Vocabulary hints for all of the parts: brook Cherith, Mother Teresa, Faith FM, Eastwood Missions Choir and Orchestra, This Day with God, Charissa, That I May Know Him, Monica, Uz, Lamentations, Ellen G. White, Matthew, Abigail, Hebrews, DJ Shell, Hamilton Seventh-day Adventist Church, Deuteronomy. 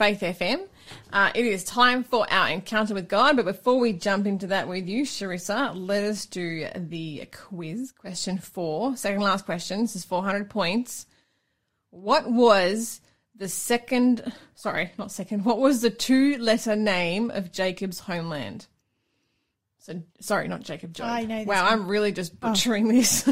Faith FM. It is time for our encounter with God, but before we jump into that with you, Charissa, let us do the quiz. Question 4, second last question. This is 400 points. What was the two-letter name of Jacob's homeland? Job. I know this one. I'm really just butchering this.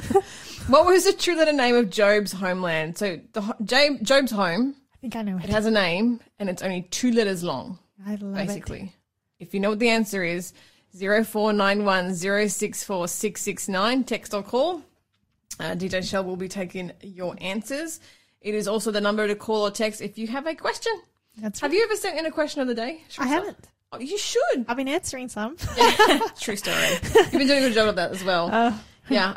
What was the two-letter name of Job's homeland? So Job's home. I think I know it. It has a name, and it's only 2 letters long. I love it. Basically, if you know what the answer is, 0491064669. Text or call. DJ Shell will be taking your answers. It is also the number to call or text if you have a question. That's right. Have you ever sent in a question of the day, Charissa? I haven't. Oh, you should. I've been answering some. Yeah. True story. You've been doing a good job of that as well.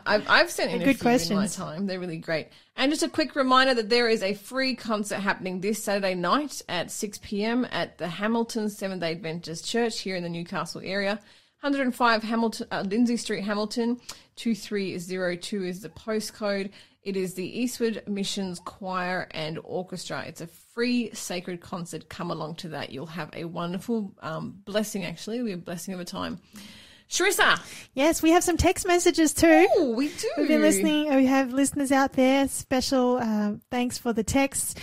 I've sent in a good few questions in my time. They're really great. And just a quick reminder that there is a free concert happening this Saturday night at 6 p.m. at the Hamilton Seventh-day Adventist Church here in the Newcastle area. 105 Hamilton, Lindsay Street, Hamilton, 2302 is the postcode. It is the Eastwood Missions Choir and Orchestra. It's a free sacred concert. Come along to that. You'll have a wonderful blessing, actually. It'll be a blessing of a time. Charissa. Yes, we have some text messages too. Oh, we do. We've been listening. We have listeners out there. Special thanks for the texts.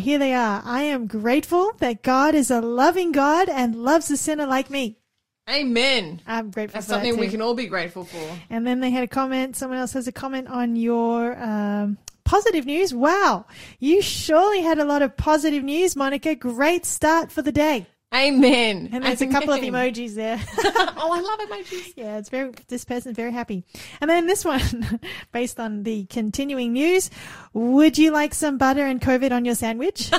Here they are. I am grateful that God is a loving God and loves a sinner like me. Amen. I'm grateful for that. That's something we can all be grateful for. And then they had a comment. Someone else has a comment on your positive news. Wow. You surely had a lot of positive news, Monica. Great start for the day. Amen. And there's a couple of emojis there. Oh, I love emojis. Yeah, it's this person's very happy. And then this one, based on the continuing news, would you like some butter and COVID on your sandwich?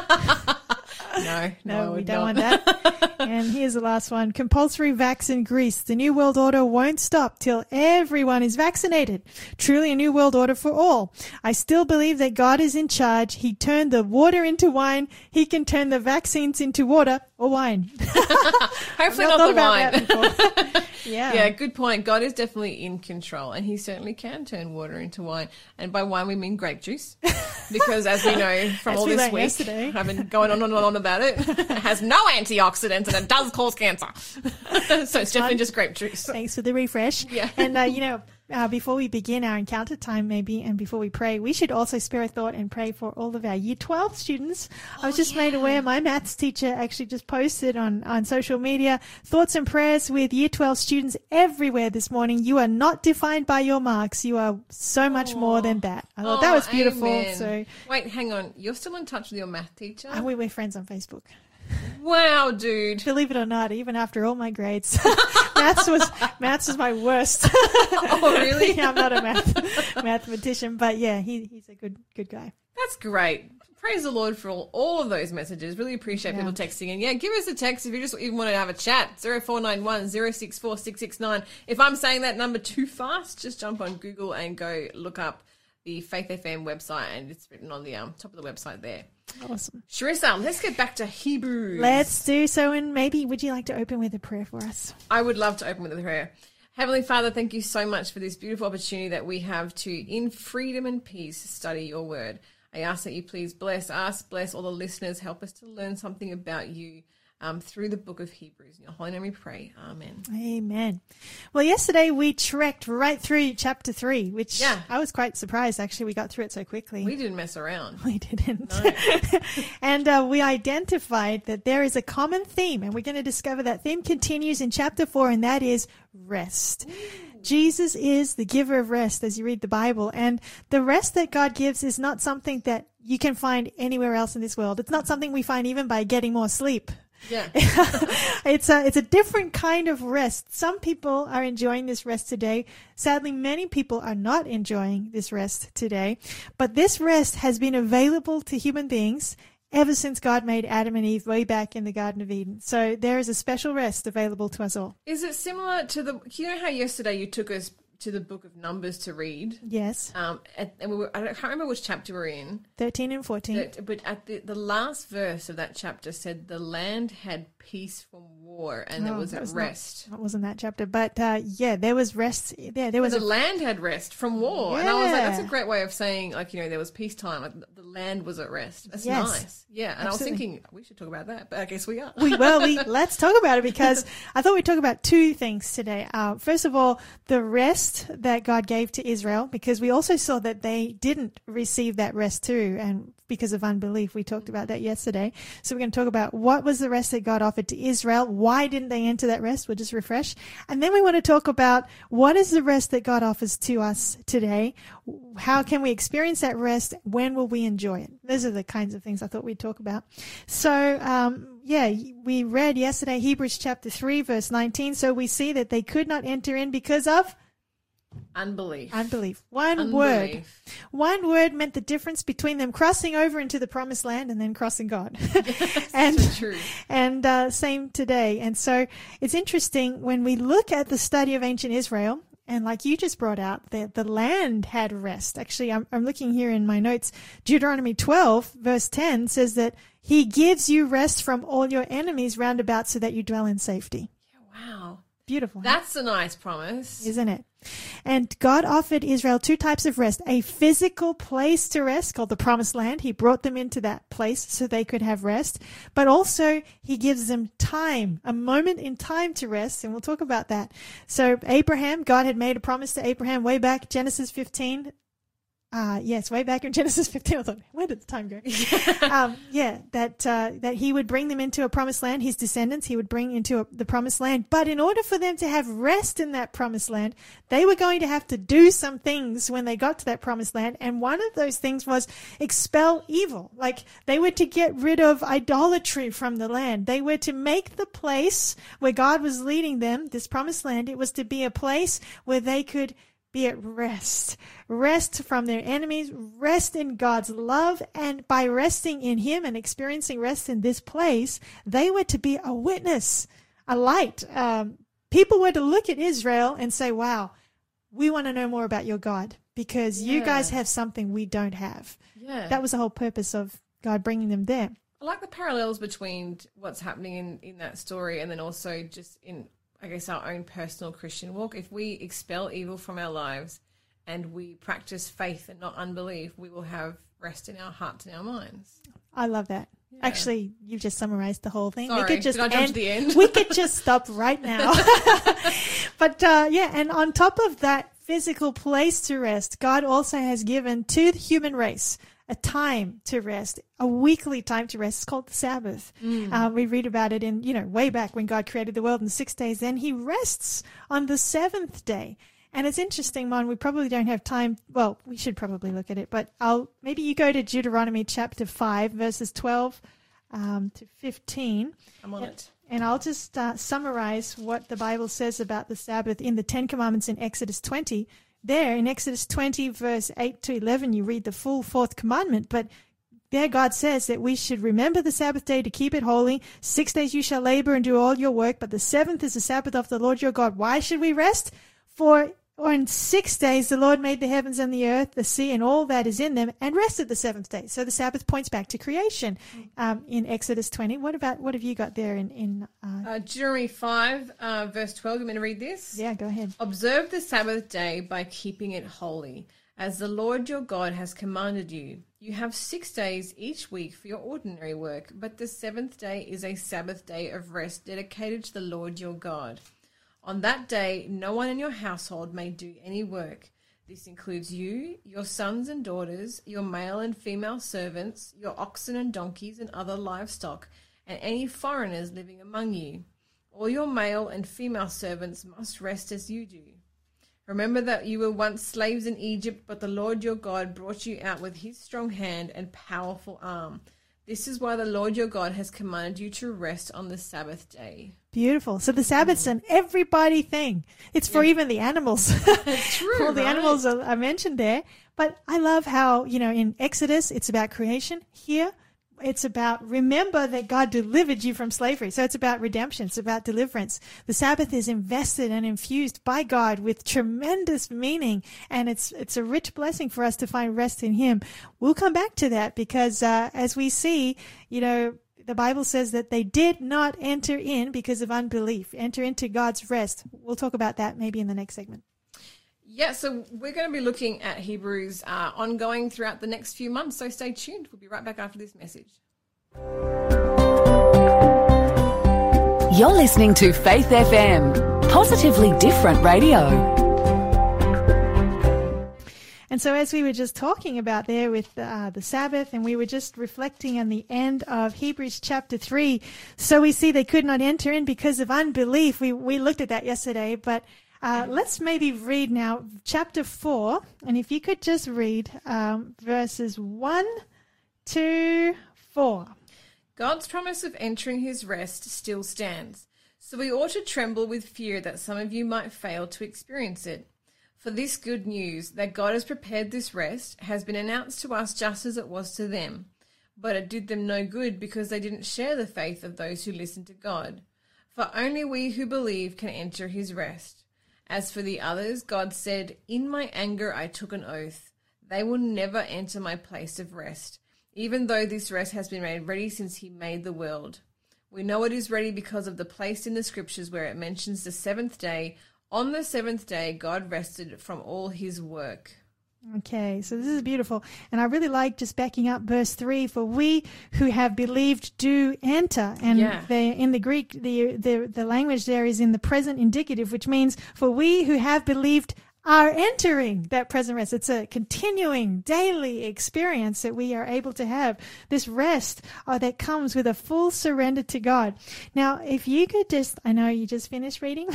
No, we don't want that. And here's the last one. Compulsory vax in Greece. The New World Order won't stop till everyone is vaccinated. Truly a new world order for all. I still believe that God is in charge. He turned the water into wine. He can turn the vaccines into water or wine. Hopefully not the wine. Yeah, good point. God is definitely in control, and he certainly can turn water into wine. And by wine, we mean grape juice, because as we know from all this week, yesterday. I've been going on and on about it. It has no antioxidants, and it does cause cancer. So it's definitely just grape juice. Thanks for the refresh. Yeah. And, before we begin our encounter time maybe, and before we pray, we should also spare a thought and pray for all of our Year 12 students. I was just made aware my maths teacher actually just posted on social media thoughts and prayers with Year 12 students everywhere this morning. You are not defined by your marks. You are so much more than that. I thought that was beautiful. Amen. So wait, hang on. You're still in touch with your math teacher? And we were friends on Facebook. Wow, dude. Believe it or not, even after all my grades, maths was my worst. Oh, really? Yeah, I'm not a mathematician, but yeah, he's a good guy. That's great. Praise the Lord for all of those messages. Really appreciate people texting. And, give us a text if you just even want to have a chat. 0491 064 669. If I'm saying that number too fast, just jump on Google and go look up the Faith FM website, and it's written on the top of the website there. Awesome. Charissa, let's get back to Hebrews. Let's do so, and maybe would you like to open with a prayer for us? I would love to open with a prayer. Heavenly Father, thank you so much for this beautiful opportunity that we have to, in freedom and peace, study your word. I ask that you please bless us, bless all the listeners, help us to learn something about you through the book of Hebrews. In your holy name we pray. Amen. Amen. Well, yesterday we trekked right through chapter 3, which I was quite surprised, actually, we got through it so quickly. We didn't mess around. We didn't. No. And we identified that there is a common theme, and we're going to discover that theme continues in chapter 4, and that is rest. Ooh. Jesus is the giver of rest as you read the Bible, and the rest that God gives is not something that you can find anywhere else in this world. It's not something we find even by getting more sleep. Yeah. It's a different kind of rest. Some people are enjoying this rest today. Sadly, many people are not enjoying this rest today. But this rest has been available to human beings ever since God made Adam and Eve way back in the Garden of Eden. So there is a special rest available to us all. Is it similar to you know how yesterday you took us to the book of Numbers to read. Yes. And we were, I can't remember which chapter we're in. 13 and 14. But at the last verse of that chapter said the land had peace from war and there was rest. That wasn't that chapter. But, yeah, there was rest. Yeah, there was the land had rest from war. Yeah. And I was like, that's a great way of saying, like, you know, there was peacetime. Like, the land was at rest. That's nice. Yeah. And absolutely. I was thinking, we should talk about that. But I guess we are. Let's talk about it because I thought we'd talk about two things today. First of all, the rest that God gave to Israel, because we also saw that they didn't receive that rest too, and because of unbelief. We talked about that yesterday. So we're going to talk about what was the rest that God offered to Israel, why didn't they enter that rest, we'll just refresh, and then we want to talk about what is the rest that God offers to us today, how can we experience that rest, when will we enjoy it. Those are the kinds of things I thought we'd talk about. So yeah, we read yesterday Hebrews chapter 3 verse 19, so we see that they could not enter in because of Unbelief. One word meant the difference between them crossing over into the promised land and then crossing God. Yes, and so true. And same today. And so it's interesting when we look at the study of ancient Israel, and like you just brought out, the land had rest. Actually, I'm looking here in my notes. Deuteronomy 12 verse 10 says that he gives you rest from all your enemies round about so that you dwell in safety. Yeah, wow. Beautiful. That's a nice promise. Isn't it? And God offered Israel two types of rest, a physical place to rest called the Promised Land. He brought them into that place so they could have rest. But also he gives them time, a moment in time to rest. And we'll talk about that. So Abraham, God had made a promise to Abraham way back, Genesis 15. Yes, way back in Genesis 15, I thought, where did the time go? That he would bring them into a promised land, his descendants, he would bring into the promised land. But in order for them to have rest in that promised land, they were going to have to do some things when they got to that promised land. And one of those things was expel evil. Like they were to get rid of idolatry from the land. They were to make the place where God was leading them, this promised land, it was to be a place where they could be at rest, rest from their enemies, rest in God's love. And by resting in him and experiencing rest in this place, they were to be a witness, a light. People were to look at Israel and say, wow, we want to know more about your God because you guys have something we don't have. Yeah. That was the whole purpose of God bringing them there. I like the parallels between what's happening in that story and then also just in, I guess, our own personal Christian walk. If we expel evil from our lives and we practice faith and not unbelief, we will have rest in our hearts and our minds. I love that. Yeah. Actually, you've just summarized the whole thing. Sorry, we could just we could just stop right now. But yeah, and on top of that physical place to rest, God also has given to the human race a time to rest, a weekly time to rest. It's called the Sabbath. We read about it in, way back when God created the world in 6 days. Then he rests on the seventh day. And it's interesting, Mon, we probably don't have time. Well, we should probably look at it, but maybe you go to Deuteronomy chapter 5, verses 12 to 15. I'm on it. And I'll just summarize what the Bible says about the Sabbath in the Ten Commandments in Exodus 20. There in Exodus 20, verse 8 to 11, you read the full fourth commandment, but there God says that we should remember the Sabbath day to keep it holy. 6 days you shall labor and do all your work, but the seventh is the Sabbath of the Lord your God. Why should we rest? For on 6 days the Lord made the heavens and the earth, the sea, and all that is in them, and rested the seventh day. So the Sabbath points back to creation in Exodus 20. What have you got there in Deuteronomy 5, verse 12? You want me to read this? Yeah, go ahead. Observe the Sabbath day by keeping it holy, as the Lord your God has commanded you. You have 6 days each week for your ordinary work, but the seventh day is a Sabbath day of rest dedicated to the Lord your God. On that day, no one in your household may do any work. This includes you, your sons and daughters, your male and female servants, your oxen and donkeys and other livestock, and any foreigners living among you. All your male and female servants must rest as you do. Remember that you were once slaves in Egypt, but the Lord your God brought you out with his strong hand and powerful arm. This is why the Lord your God has commanded you to rest on the Sabbath day. Beautiful. So the Sabbath's an everybody thing. It's for even the animals. It's true. All the animals are mentioned there. But I love how, in Exodus, it's about creation. Here, it's about remember that God delivered you from slavery. So it's about redemption. It's about deliverance. The Sabbath is invested and infused by God with tremendous meaning. And it's a rich blessing for us to find rest in Him. We'll come back to that because, as we see, you know, the Bible says that they did not enter in because of unbelief, enter into God's rest. We'll talk about that maybe in the next segment. Yeah, so we're going to be looking at Hebrews ongoing throughout the next few months, so stay tuned. We'll be right back after this message. You're listening to Faith FM, positively different radio. And so as we were just talking about there with the Sabbath, and we were just reflecting on the end of Hebrews chapter 3, so we see they could not enter in because of unbelief. We looked at that yesterday, but let's maybe read now chapter 4, and if you could just read verses 1 to 4. God's promise of entering His rest still stands, so we ought to tremble with fear that some of you might fail to experience it. For this good news, that God has prepared this rest, has been announced to us just as it was to them. But it did them no good because they didn't share the faith of those who listened to God. For only we who believe can enter His rest. As for the others, God said, "In my anger I took an oath. They will never enter my place of rest, even though this rest has been made ready since He made the world." We know it is ready because of the place in the Scriptures where it mentions the seventh day. On the seventh day, God rested from all His work. Okay, so this is beautiful. And I really like just backing up verse 3, for we who have believed do enter. And in the Greek, the language there is in the present indicative, which means for we who have believed are entering that present rest. It's a continuing daily experience that we are able to have, this rest that comes with a full surrender to God. Now, if you could just, I know you just finished reading,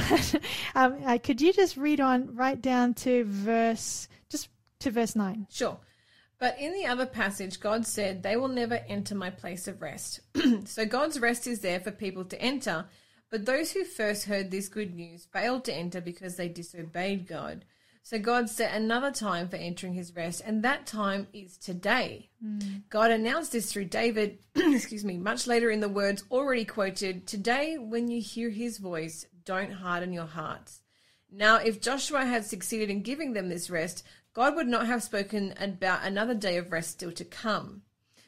could you just read on right down to verse 9? Sure. But in the other passage, God said, "They will never enter my place of rest." So God's rest is there for people to enter, but those who first heard this good news failed to enter because they disobeyed God. So God set another time for entering His rest, and that time is today. Mm. God announced this through David, much later in the words already quoted, "Today when you hear His voice, don't harden your hearts." Now, if Joshua had succeeded in giving them this rest, God would not have spoken about another day of rest still to come.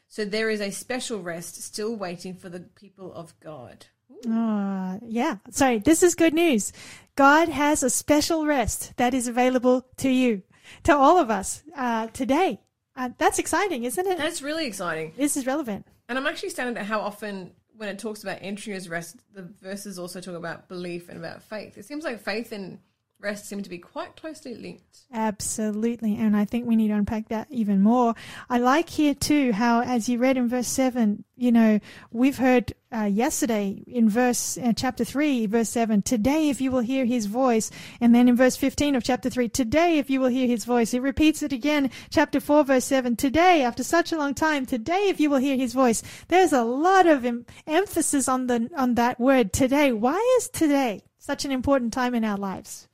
So there is a special rest still waiting for the people of God. This is good news. God has a special rest that is available to you, to all of us today. That's exciting, isn't it? That's really exciting. This is relevant. And I'm actually standing at how often when it talks about entering as rest, the verses also talk about belief and about faith. It seems like faith and rest seem to be quite closely linked. Absolutely, and I think we need to unpack that even more. I like here too how, as you read in verse 7, you know, we've heard yesterday in chapter 3, verse 7, "Today if you will hear His voice," and then in verse 15 of chapter 3, "Today if you will hear His voice." It repeats it again, chapter 4, verse 7, "Today, after such a long time, today if you will hear His voice." There's a lot of emphasis on that word, today. Why is today such an important time in our lives?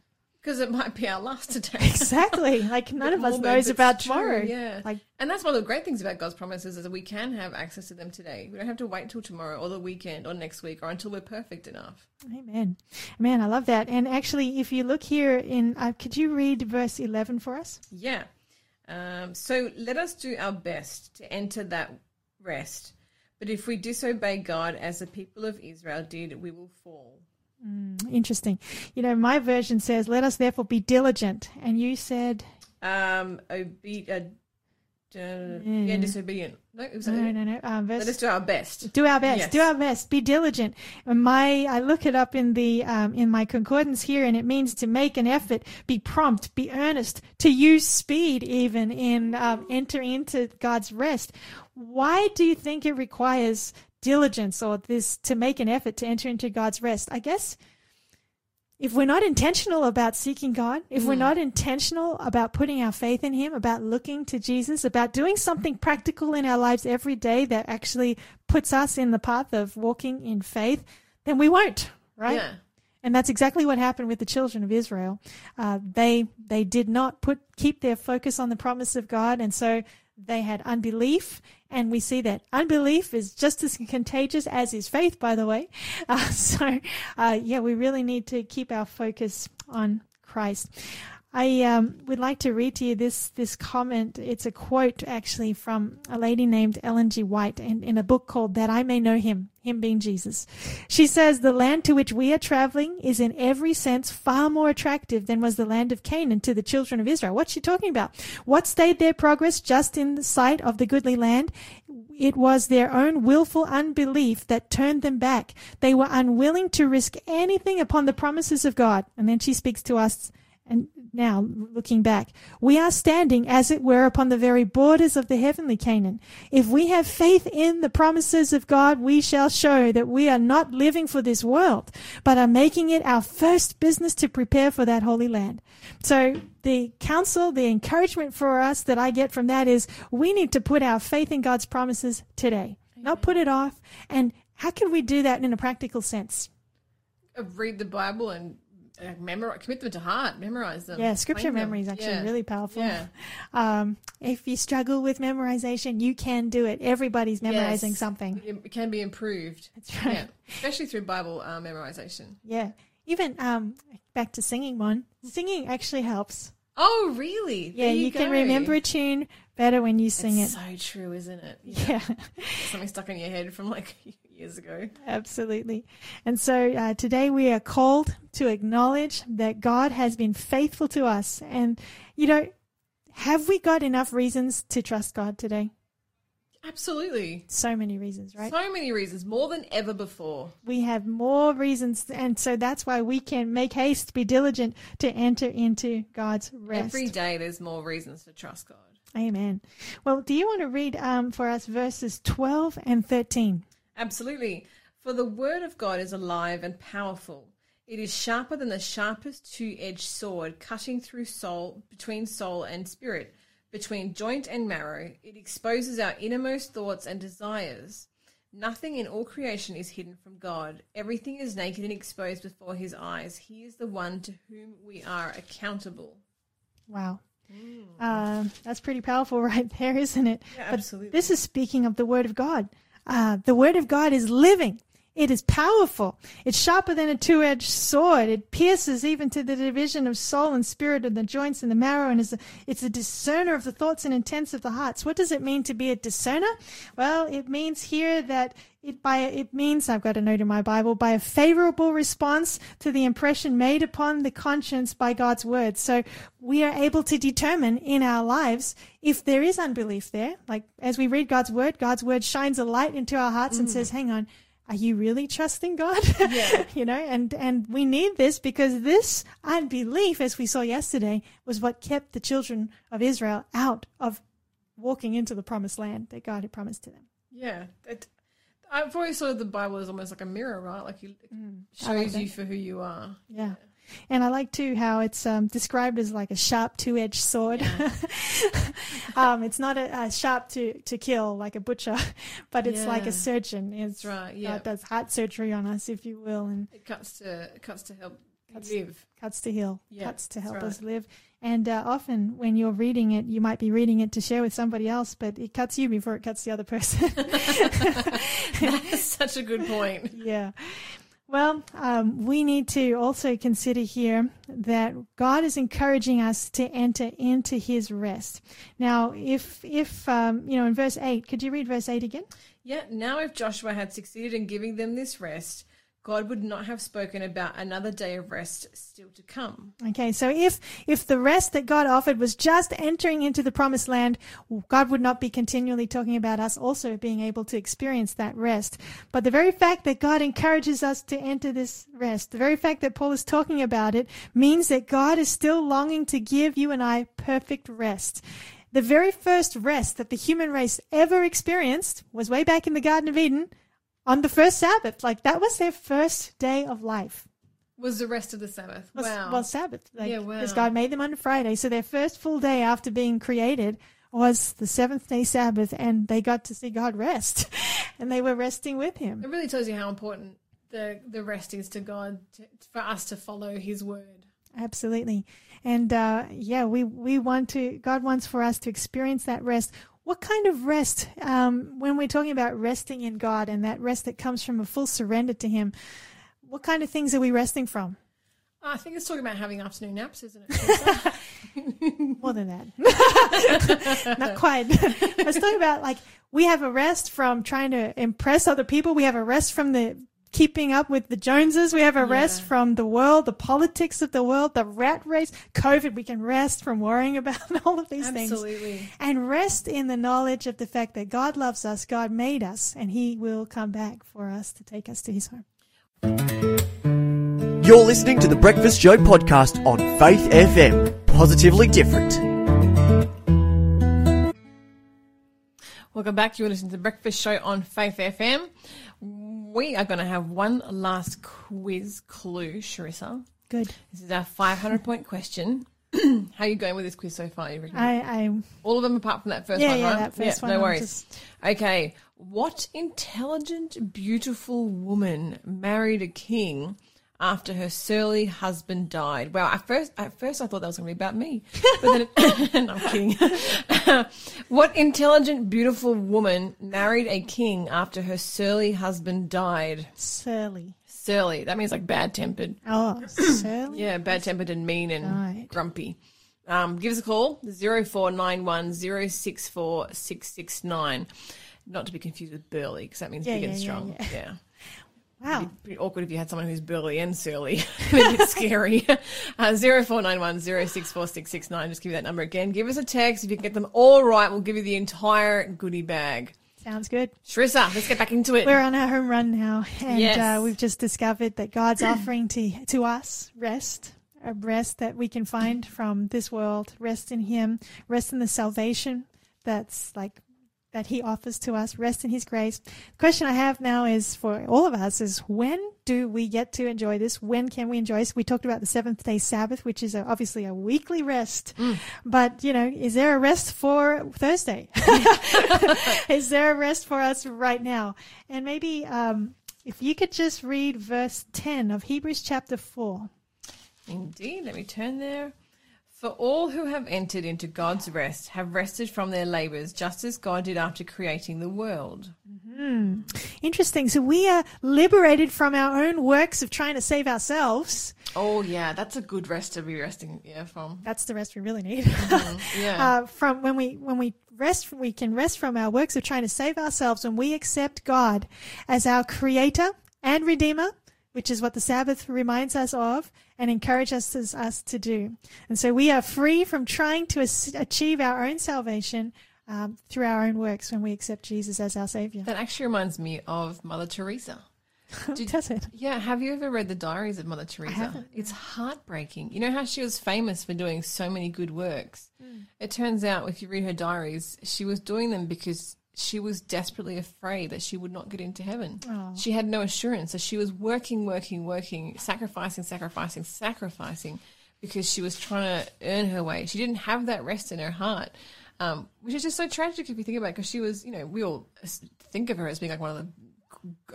Because it might be our last today. Exactly. Like none of us knows about tomorrow. True, yeah. And that's one of the great things about God's promises is that we can have access to them today. We don't have to wait till tomorrow or the weekend or next week or until we're perfect enough. Amen. Man, I love that. And actually, if you look here in, could you read verse 11 for us? Yeah. So let us do our best to enter that rest. But if we disobey God as the people of Israel did, we will fall. Interesting. You know, my version says, "Let us therefore be diligent." And you said? Disobedient. No. Let us do our best. Do our best. Yes. Do our best. Be diligent. And I look it up in the in my concordance here, and it means to make an effort, be prompt, be earnest, to use speed even in entering into God's rest. Why do you think it requires diligence or this to make an effort to enter into God's rest? I guess if we're not intentional about seeking God, if we're not intentional about putting our faith in Him, about looking to Jesus, about doing something practical in our lives every day that actually puts us in the path of walking in faith, then we won't, right? Yeah. And that's exactly what happened with the children of Israel. They did not keep their focus on the promise of God, and so they had unbelief, and we see that unbelief is just as contagious as is faith, by the way. So we really need to keep our focus on Christ. I would like to read to you this comment. It's a quote, actually, from a lady named Ellen G. White in a book called That I May Know Him, him being Jesus. She says, "The land to which we are traveling is in every sense far more attractive than was the land of Canaan to the children of Israel." What's she talking about? What stayed their progress just in the sight of the goodly land? It was their own willful unbelief that turned them back. They were unwilling to risk anything upon the promises of God. And then she speaks to us. And now, looking back, we are standing, as it were, upon the very borders of the heavenly Canaan. If we have faith in the promises of God, we shall show that we are not living for this world, but are making it our first business to prepare for that holy land. So the counsel, the encouragement for us that I get from that is we need to put our faith in God's promises today, not put it off. And how can we do that in a practical sense? Read the Bible and commit them to heart, memorize them. Yeah, scripture memory is actually really powerful. Yeah. If you struggle with memorization, you can do it. Everybody's memorizing something. It can be improved. That's right. Yeah. Especially through Bible memorization. Yeah. Even back to singing one. Singing actually helps. Oh, really? Yeah, you can remember a tune better when you sing it. It's so true, isn't it? Yeah. Something stuck in your head from years ago. Absolutely. And so today we are called to acknowledge that God has been faithful to us. And, have we got enough reasons to trust God today? Absolutely. So many reasons, right? So many reasons, more than ever before. We have more reasons, and so that's why we can make haste, be diligent to enter into God's rest. Every day there's more reasons to trust God. Amen. Well, do you want to read for us verses 12 and 13? Absolutely. "For the word of God is alive and powerful. It is sharper than the sharpest two-edged sword, cutting through between soul and spirit, between joint and marrow. It exposes our innermost thoughts and desires. Nothing in all creation is hidden from God. Everything is naked and exposed before his eyes. He is the one to whom we are accountable." Wow. That's pretty powerful right there, isn't it? Yeah, absolutely. But this is speaking of the Word of God. The Word of God is living. It is powerful. It's sharper than a two-edged sword. It pierces even to the division of soul and spirit and the joints and the marrow, and it's a discerner of the thoughts and intents of the hearts. What does it mean to be a discerner? Well, it means here that it means, I've got a note in my Bible, by a favorable response to the impression made upon the conscience by God's word. So we are able to determine in our lives if there is unbelief there. Like as we read God's word shines a light into our hearts and says, hang on, are you really trusting God? Yeah. And we need this because this unbelief, as we saw yesterday, was what kept the children of Israel out of walking into the promised land that God had promised to them. Yeah. I've always thought of the Bible as almost like a mirror, right? Like it shows you for who you are. Yeah. And I like, too, how it's described as like a sharp two-edged sword. Yeah. It's not a sharp to kill, like a butcher, but it's like a surgeon. That's right, yeah. It does heart surgery on us, if you will. And it cuts to help live. Cuts to heal. Yeah, cuts to help us live. And often when you're reading it, you might be reading it to share with somebody else, but it cuts you before it cuts the other person. That's such a good point. Yeah. Well, we need to also consider here that God is encouraging us to enter into his rest. Now, if in verse 8, could you read verse 8 again? Yeah. "Now if Joshua had succeeded in giving them this rest, God would not have spoken about another day of rest still to come." Okay. So if the rest that God offered was just entering into the promised land, God would not be continually talking about us also being able to experience that rest. But the very fact that God encourages us to enter this rest, the very fact that Paul is talking about it, means that God is still longing to give you and I perfect rest. The very first rest that the human race ever experienced was way back in the Garden of Eden, on the first Sabbath. Like that was their first day of life. Was the rest of the Sabbath. Wow. Well, Sabbath. Because God made them on a Friday. So their first full day after being created was the seventh-day Sabbath, and they got to see God rest, and they were resting with him. It really tells you how important the rest is to God, for us to follow his word. Absolutely. And, we want God wants for us to experience that rest What kind of rest, when we're talking about resting in God and that rest that comes from a full surrender to Him, what kind of things are we resting from? I think it's talking about having afternoon naps, isn't it? More than that. Not quite. I was talking about, like, we have a rest from trying to impress other people. We have a rest from the keeping up with the Joneses. We have a rest from the world, the politics of the world, the rat race, COVID. We can rest from worrying about all of these things. Absolutely. And rest in the knowledge of the fact that God loves us, God made us, and He will come back for us to take us to His home. You're listening to The Breakfast Show podcast on Faith FM. Positively different. Welcome back. You're listening to The Breakfast Show on Faith FM. We are going to have one last quiz clue, Charissa. Good. This is our 500-point question. How are you going with this quiz so far? All of them apart from that first one, right? Yeah, that first one. No worries. Okay. What intelligent, beautiful woman married a king after her surly husband died? Well, at first I thought that was going to be about me. But then I'm kidding. What intelligent, beautiful woman married a king after her surly husband died? Surly. That means like bad-tempered. Oh, surly? Yeah, bad-tempered and mean and grumpy. Give us a call, 0491 064 669. Not to be confused with burly, because that means big and strong. Yeah. Wow. It'd be pretty awkward if you had someone who's burly and surly. It'd be scary. 0491 064 669. Just give you that number again. Give us a text. If you can get them all right, we'll give you the entire goodie bag. Sounds good. Charissa, let's get back into it. We're on our home run now. And we've just discovered that God's offering to us rest, a rest that we can find from this world, rest in Him, rest in the salvation that's like that He offers to us, rest in His grace. The question I have now is for all of us is, when do we get to enjoy this? When can we enjoy this? We talked about the seventh-day Sabbath, which is obviously a weekly rest. But, you know, is there a rest for Thursday? Is there a rest for us right now? And maybe if you could just read verse 10 of Hebrews chapter 4. Indeed. Let me turn there. For all who have entered into God's rest have rested from their labors, just as God did after creating the world. Mm-hmm. Interesting. So we are liberated from our own works of trying to save ourselves. Oh, yeah. That's a good rest to be resting from. That's the rest we really need. From when we rest, we can rest from our works of trying to save ourselves when we accept God as our creator and redeemer, which is what the Sabbath reminds us of and encourages us to do. And so we are free from trying to achieve our own salvation through our own works when we accept Jesus as our Savior. That actually reminds me of Mother Teresa. Does it? Yeah. Have you ever read the diaries of Mother Teresa? I haven't. It's heartbreaking. You know how she was famous for doing so many good works? It turns out if you read her diaries, she was doing them because she was desperately afraid that she would not get into heaven. Oh. She had no assurance. So she was working, sacrificing because she was trying to earn her way. She didn't have that rest in her heart, which is just so tragic if you think about it, because she was, you know, we all think of her as being like one of the,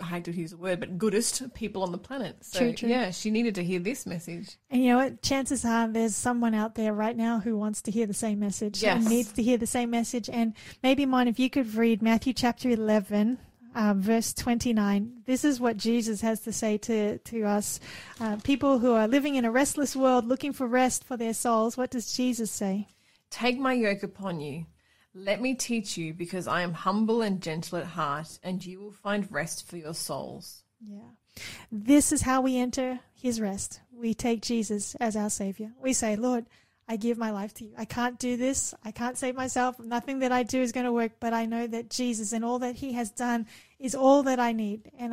I hate to use the word, but goodest people on the planet. So, true. Yeah, she needed to hear this message. And you know what? Chances are there's someone out there right now who wants to hear the same message and needs to hear the same message. And maybe, Mon, if you could read Matthew chapter 11, verse 29. This is what Jesus has to say to us. People who are living in a restless world looking for rest for their souls, what does Jesus say? Take my yoke upon you. Let me teach you, because I am humble and gentle at heart, and you will find rest for your souls. Yeah. This is how we enter His rest. We take Jesus as our Savior. We say, Lord, I give my life to you. I can't do this. I can't save myself. Nothing that I do is going to work, but I know that Jesus and all that He has done is all that I need. And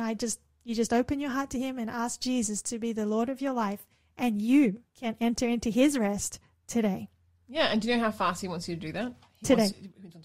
you just open your heart to Him and ask Jesus to be the Lord of your life, and you can enter into His rest today. Yeah, and do you know how fast He wants you to do that? He wants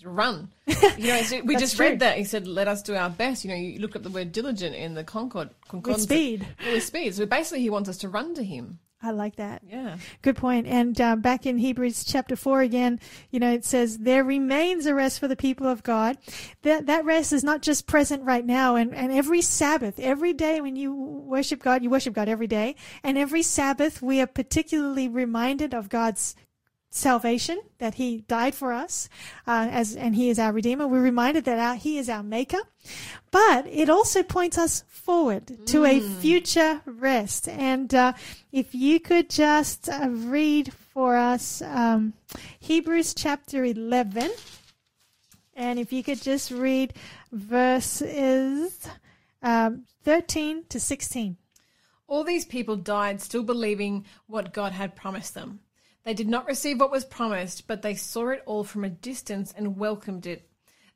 to run. You know, so we just read that. He said, let us do our best. You know, you look up the word diligent in the Concord. With speed. With speed. So basically He wants us to run to Him. I like that. Yeah. Good point. And back in Hebrews chapter 4 again, you know, it says there remains a rest for the people of God. That rest is not just present right now. And every Sabbath, every day when you worship God every day. And every Sabbath we are particularly reminded of God's salvation, that he died for us, and he is our Redeemer. We're reminded that he is our Maker. But it also points us forward to a future rest. And if you could just read for us Hebrews chapter 11. And if you could just read verses 13 to 16. All these people died still believing what God had promised them. They did not receive what was promised, but they saw it all from a distance and welcomed it.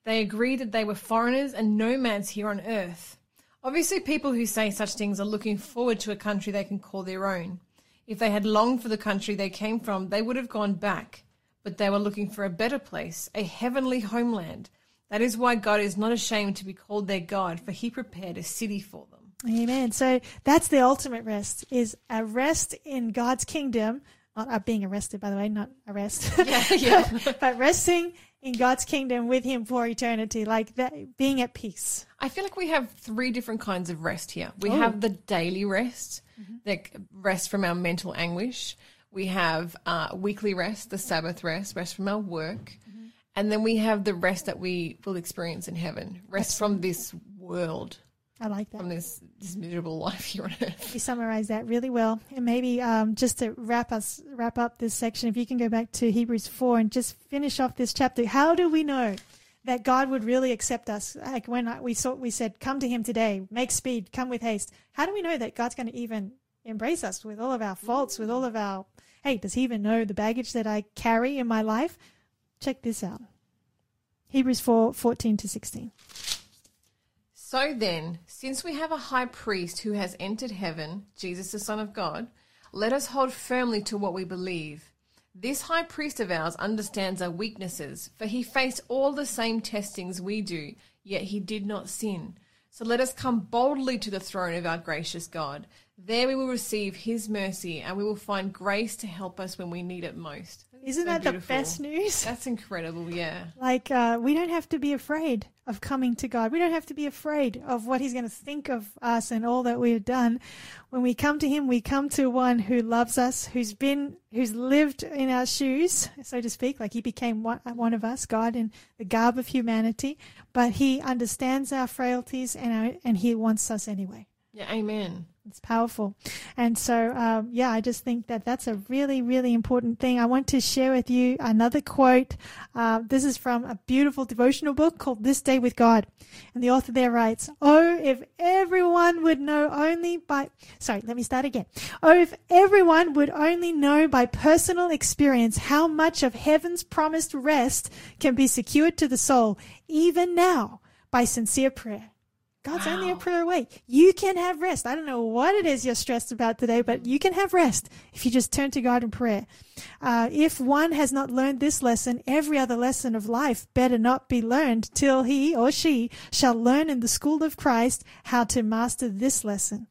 They agreed that they were foreigners and nomads here on earth. Obviously, people who say such things are looking forward to a country they can call their own. If they had longed for the country they came from, they would have gone back. But they were looking for a better place, a heavenly homeland. That is why God is not ashamed to be called their God, for he prepared a city for them. Amen. So that's the ultimate rest, is a rest in God's kingdom. Not being arrested, by the way, not arrest. But resting in God's kingdom with him for eternity, like that, being at peace. I feel like we have three different kinds of rest here. We have the daily rest, the rest from our mental anguish. We have weekly rest, the Sabbath rest from our work. And then we have the rest that we will experience in heaven, rest from this world. I like that. From this miserable life here on earth. You summarised that really well. And maybe just to wrap up this section, if you can go back to Hebrews 4 and just finish off this chapter. How do we know that God would really accept us? Like when we said, come to him today, make speed, come with haste. How do we know that God's going to even embrace us with all of our faults, with all of our, hey, does he even know the baggage that I carry in my life? Check this out. Hebrews 4:14 to 16. So then, since we have a high priest who has entered heaven, Jesus the Son of God, let us hold firmly to what we believe. This high priest of ours understands our weaknesses, for he faced all the same testings we do, yet he did not sin. So let us come boldly to the throne of our gracious God. There we will receive his mercy, and we will find grace to help us when we need it most. Isn't that the best news? That's incredible, yeah. Like we don't have to be afraid of coming to God. We don't have to be afraid of what he's going to think of us and all that we've done. When we come to him, we come to one who loves us, who's lived in our shoes, so to speak, like he became one of us, God, in the garb of humanity. But he understands our frailties and he wants us anyway. Yeah, amen. It's powerful. And so, I just think that that's a really, really important thing. I want to share with you another quote. This is from a beautiful devotional book called This Day with God. And the author there writes, Oh, if everyone would only know by personal experience how much of heaven's promised rest can be secured to the soul, even now, by sincere prayer. God's only a prayer away. You can have rest. I don't know what it is you're stressed about today, but you can have rest if you just turn to God in prayer. If one has not learned this lesson, every other lesson of life better not be learned till he or she shall learn in the school of Christ how to master this lesson.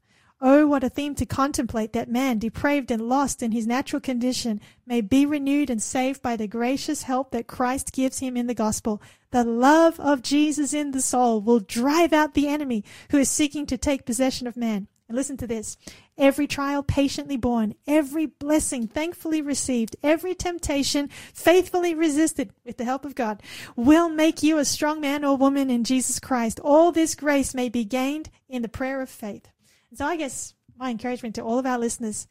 Oh, what a theme to contemplate that man, depraved and lost in his natural condition, may be renewed and saved by the gracious help that Christ gives him in the gospel. The love of Jesus in the soul will drive out the enemy who is seeking to take possession of man. And listen to this. Every trial patiently borne, every blessing thankfully received, every temptation faithfully resisted with the help of God will make you a strong man or woman in Jesus Christ. All this grace may be gained in the prayer of faith. So I guess my encouragement to all of our listeners,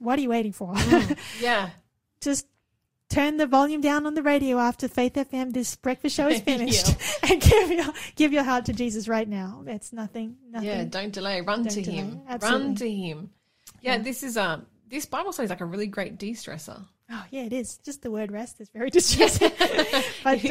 what are you waiting for? Yeah. Just turn the volume down on the radio after Faith FM, this breakfast show is finished, and give your heart to Jesus right now. That's nothing. Yeah, don't delay. Run to him. Absolutely. Run to him. Yeah, this is this Bible study is like a really great de-stressor. Oh, yeah, it is. Just the word rest is very distressing. But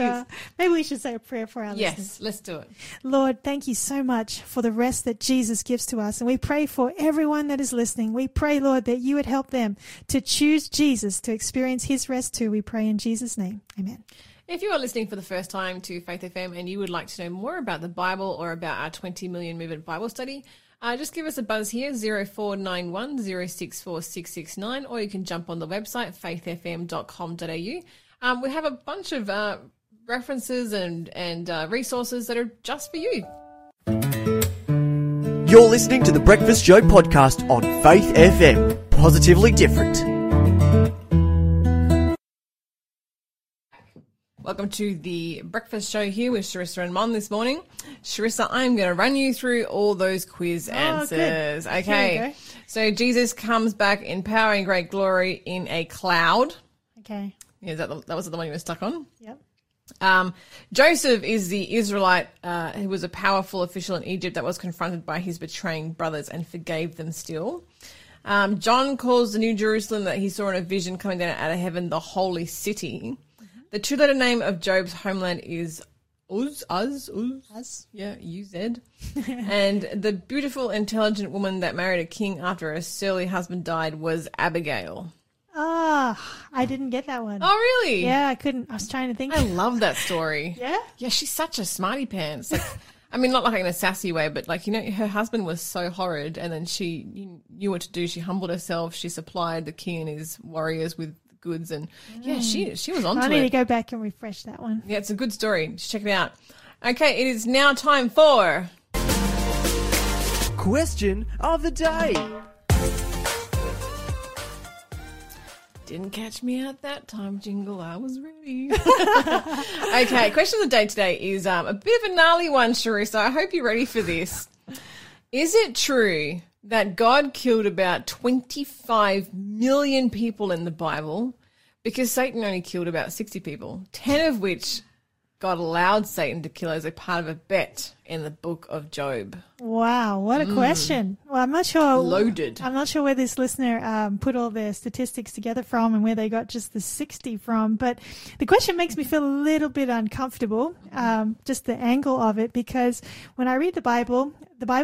maybe we should say a prayer for our listeners. Yes, let's do it. Lord, thank you so much for the rest that Jesus gives to us. And we pray for everyone that is listening. We pray, Lord, that you would help them to choose Jesus, to experience his rest too. We pray in Jesus' name. Amen. If you are listening for the first time to Faith FM and you would like to know more about the Bible or about our 20 Million Movement Bible Study, just give us a buzz here, 0491 064 669, or you can jump on the website, faithfm.com.au. We have a bunch of references and resources that are just for you. You're listening to The Breakfast Show podcast on Faith FM, positively different. Welcome to the breakfast show here with Charissa and Mom this morning. Charissa, I'm going to run you through all those quiz answers. Good. Okay. So Jesus comes back in power and great glory in a cloud. Okay. Yeah, that was the one you were stuck on? Yep. Joseph is the Israelite who was a powerful official in Egypt that was confronted by his betraying brothers and forgave them still. John calls the New Jerusalem that he saw in a vision coming down out of heaven the holy city. Mm-hmm. The two-letter name of Job's homeland is Uz. Yeah, UZ. And the beautiful, intelligent woman that married a king after her surly husband died was Abigail. I didn't get that one. Oh, really? Yeah, I couldn't. I was trying to think. I love that story. Yeah? Yeah, she's such a smarty pants. Like, I mean, not like in a sassy way, but like, you know, her husband was so horrid, and then she knew what to do. She humbled herself. She supplied the king and his warriors with goods, and yeah, she was onto it. I need to go back and refresh that one. Yeah, it's a good story. Just check it out. Okay, it is now time for Question of the Day. Didn't catch me out that time, Jingle. I was ready. Okay, question of the day today is a bit of a gnarly one, Charissa. I hope you're ready for this. Is it true that God killed about 25 million people in the Bible because Satan only killed about 60 people, 10 of which God allowed Satan to kill as a part of a bet in the book of Job? Wow, what a question. Well, I'm not sure. Loaded. I'm not sure where this listener put all their statistics together from and where they got just the 60 from, but the question makes me feel a little bit uncomfortable, just the angle of it, because when I read the Bible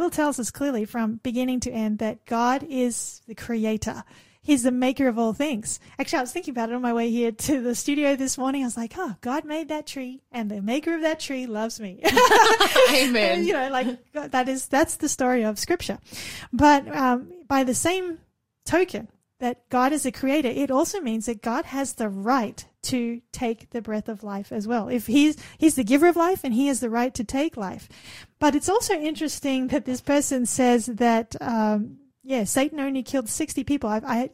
tells us clearly from beginning to end that God is the creator. He's the maker of all things. Actually, I was thinking about it on my way here to the studio this morning. I was like, oh, God made that tree, and the maker of that tree loves me. Amen. And, you know, like that's the story of Scripture. But by the same token that God is a creator, it also means that God has the right to take the breath of life as well. If he's the giver of life, and he has the right to take life. But it's also interesting that this person says that yeah, Satan only killed 60 people. I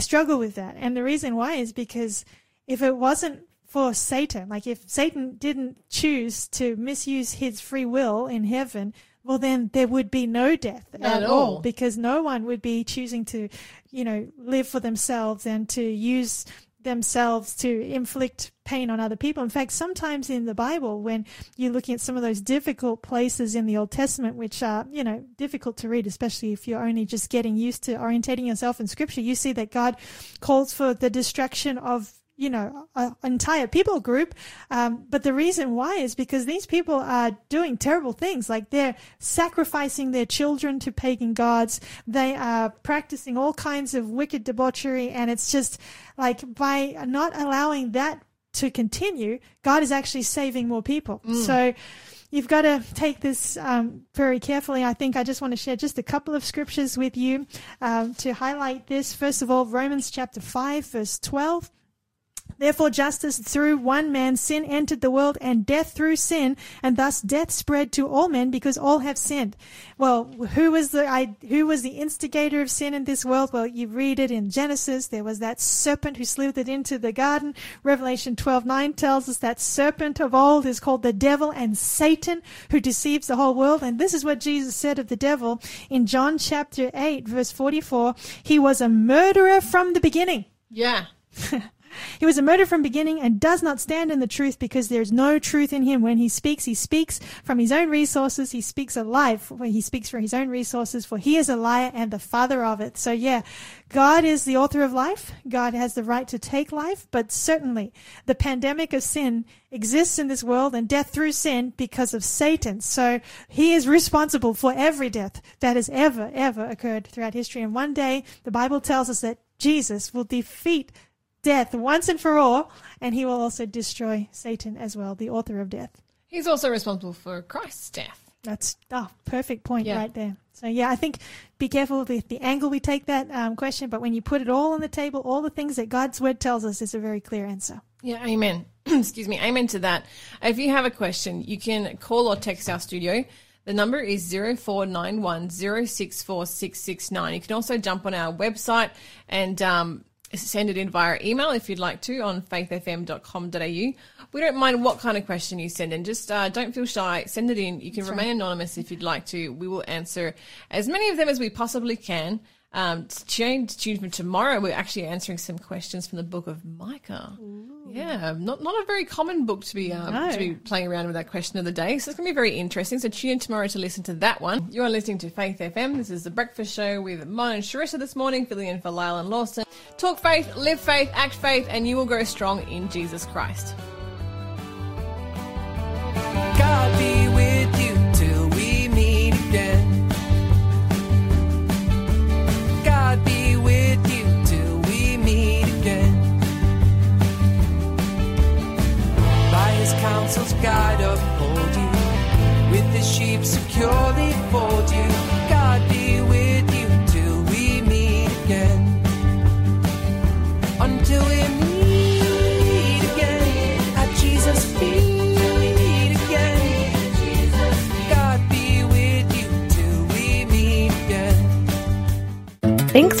struggle with that. And the reason why is because if it wasn't for Satan, like if Satan didn't choose to misuse his free will in heaven, well, then there would be no death at all, because no one would be choosing to, you know, live for themselves and to use themselves to inflict pain on other people. In fact, sometimes in the Bible, when you're looking at some of those difficult places in the Old Testament, which are, you know, difficult to read, especially if you're only just getting used to orientating yourself in Scripture, you see that God calls for the destruction of, you know, an entire people group. But the reason why is because these people are doing terrible things. Like they're sacrificing their children to pagan gods. They are practicing all kinds of wicked debauchery. And it's just like by not allowing that to continue, God is actually saving more people. Mm. So you've got to take this very carefully. I think I just want to share just a couple of scriptures with you to highlight this. First of all, Romans chapter 5, verse 12. Therefore, justice through one man, sin entered the world, and death through sin, and thus death spread to all men because all have sinned. Well, who was the instigator of sin in this world? Well, you read it in Genesis. There was that serpent who slithered into the garden. Revelation 12:9 tells us that serpent of old is called the devil and Satan, who deceives the whole world. And this is what Jesus said of the devil in John chapter 8, verse 44. He was a murderer from the beginning. Yeah. He was a murderer from beginning and does not stand in the truth because there is no truth in him. When he speaks from his own resources. He speaks a lie. When he speaks from his own resources, for he is a liar and the father of it. So yeah, God is the author of life. God has the right to take life, but certainly the pandemic of sin exists in this world and death through sin because of Satan. So he is responsible for every death that has ever occurred throughout history. And one day the Bible tells us that Jesus will defeat death once and for all, and he will also destroy Satan as well, the author of death. He's also responsible for Christ's death. That's perfect point right there. So, yeah, I think be careful with the angle we take that question, but when you put it all on the table, all the things that God's word tells us, is a very clear answer. Yeah, amen. Excuse me, amen to that. If you have a question, you can call or text our studio. The number is 0491 064 669. You can also jump on our website and send it in via email if you'd like to on faithfm.com.au. We don't mind what kind of question you send in. Just don't feel shy. Send it in. You can That's remain right. anonymous if you'd like to. We will answer as many of them as we possibly can. Tune for tomorrow. We're actually answering some questions from the book of Micah. Ooh. Yeah, not a very common book to be playing around with that question of the day. So it's going to be very interesting. So tune in tomorrow to listen to that one. You are listening to Faith FM. This is the breakfast show with Mon and Charissa this morning, filling in for Lyle and Lawson. Talk faith, live faith, act faith, and you will grow strong in Jesus Christ. God be with you till we meet again. God be with you till we meet again. By his counsel's guide uphold you, with his sheep securely fold you. God be with you till we meet again. Until we meet again at Jesus' feet. Thanks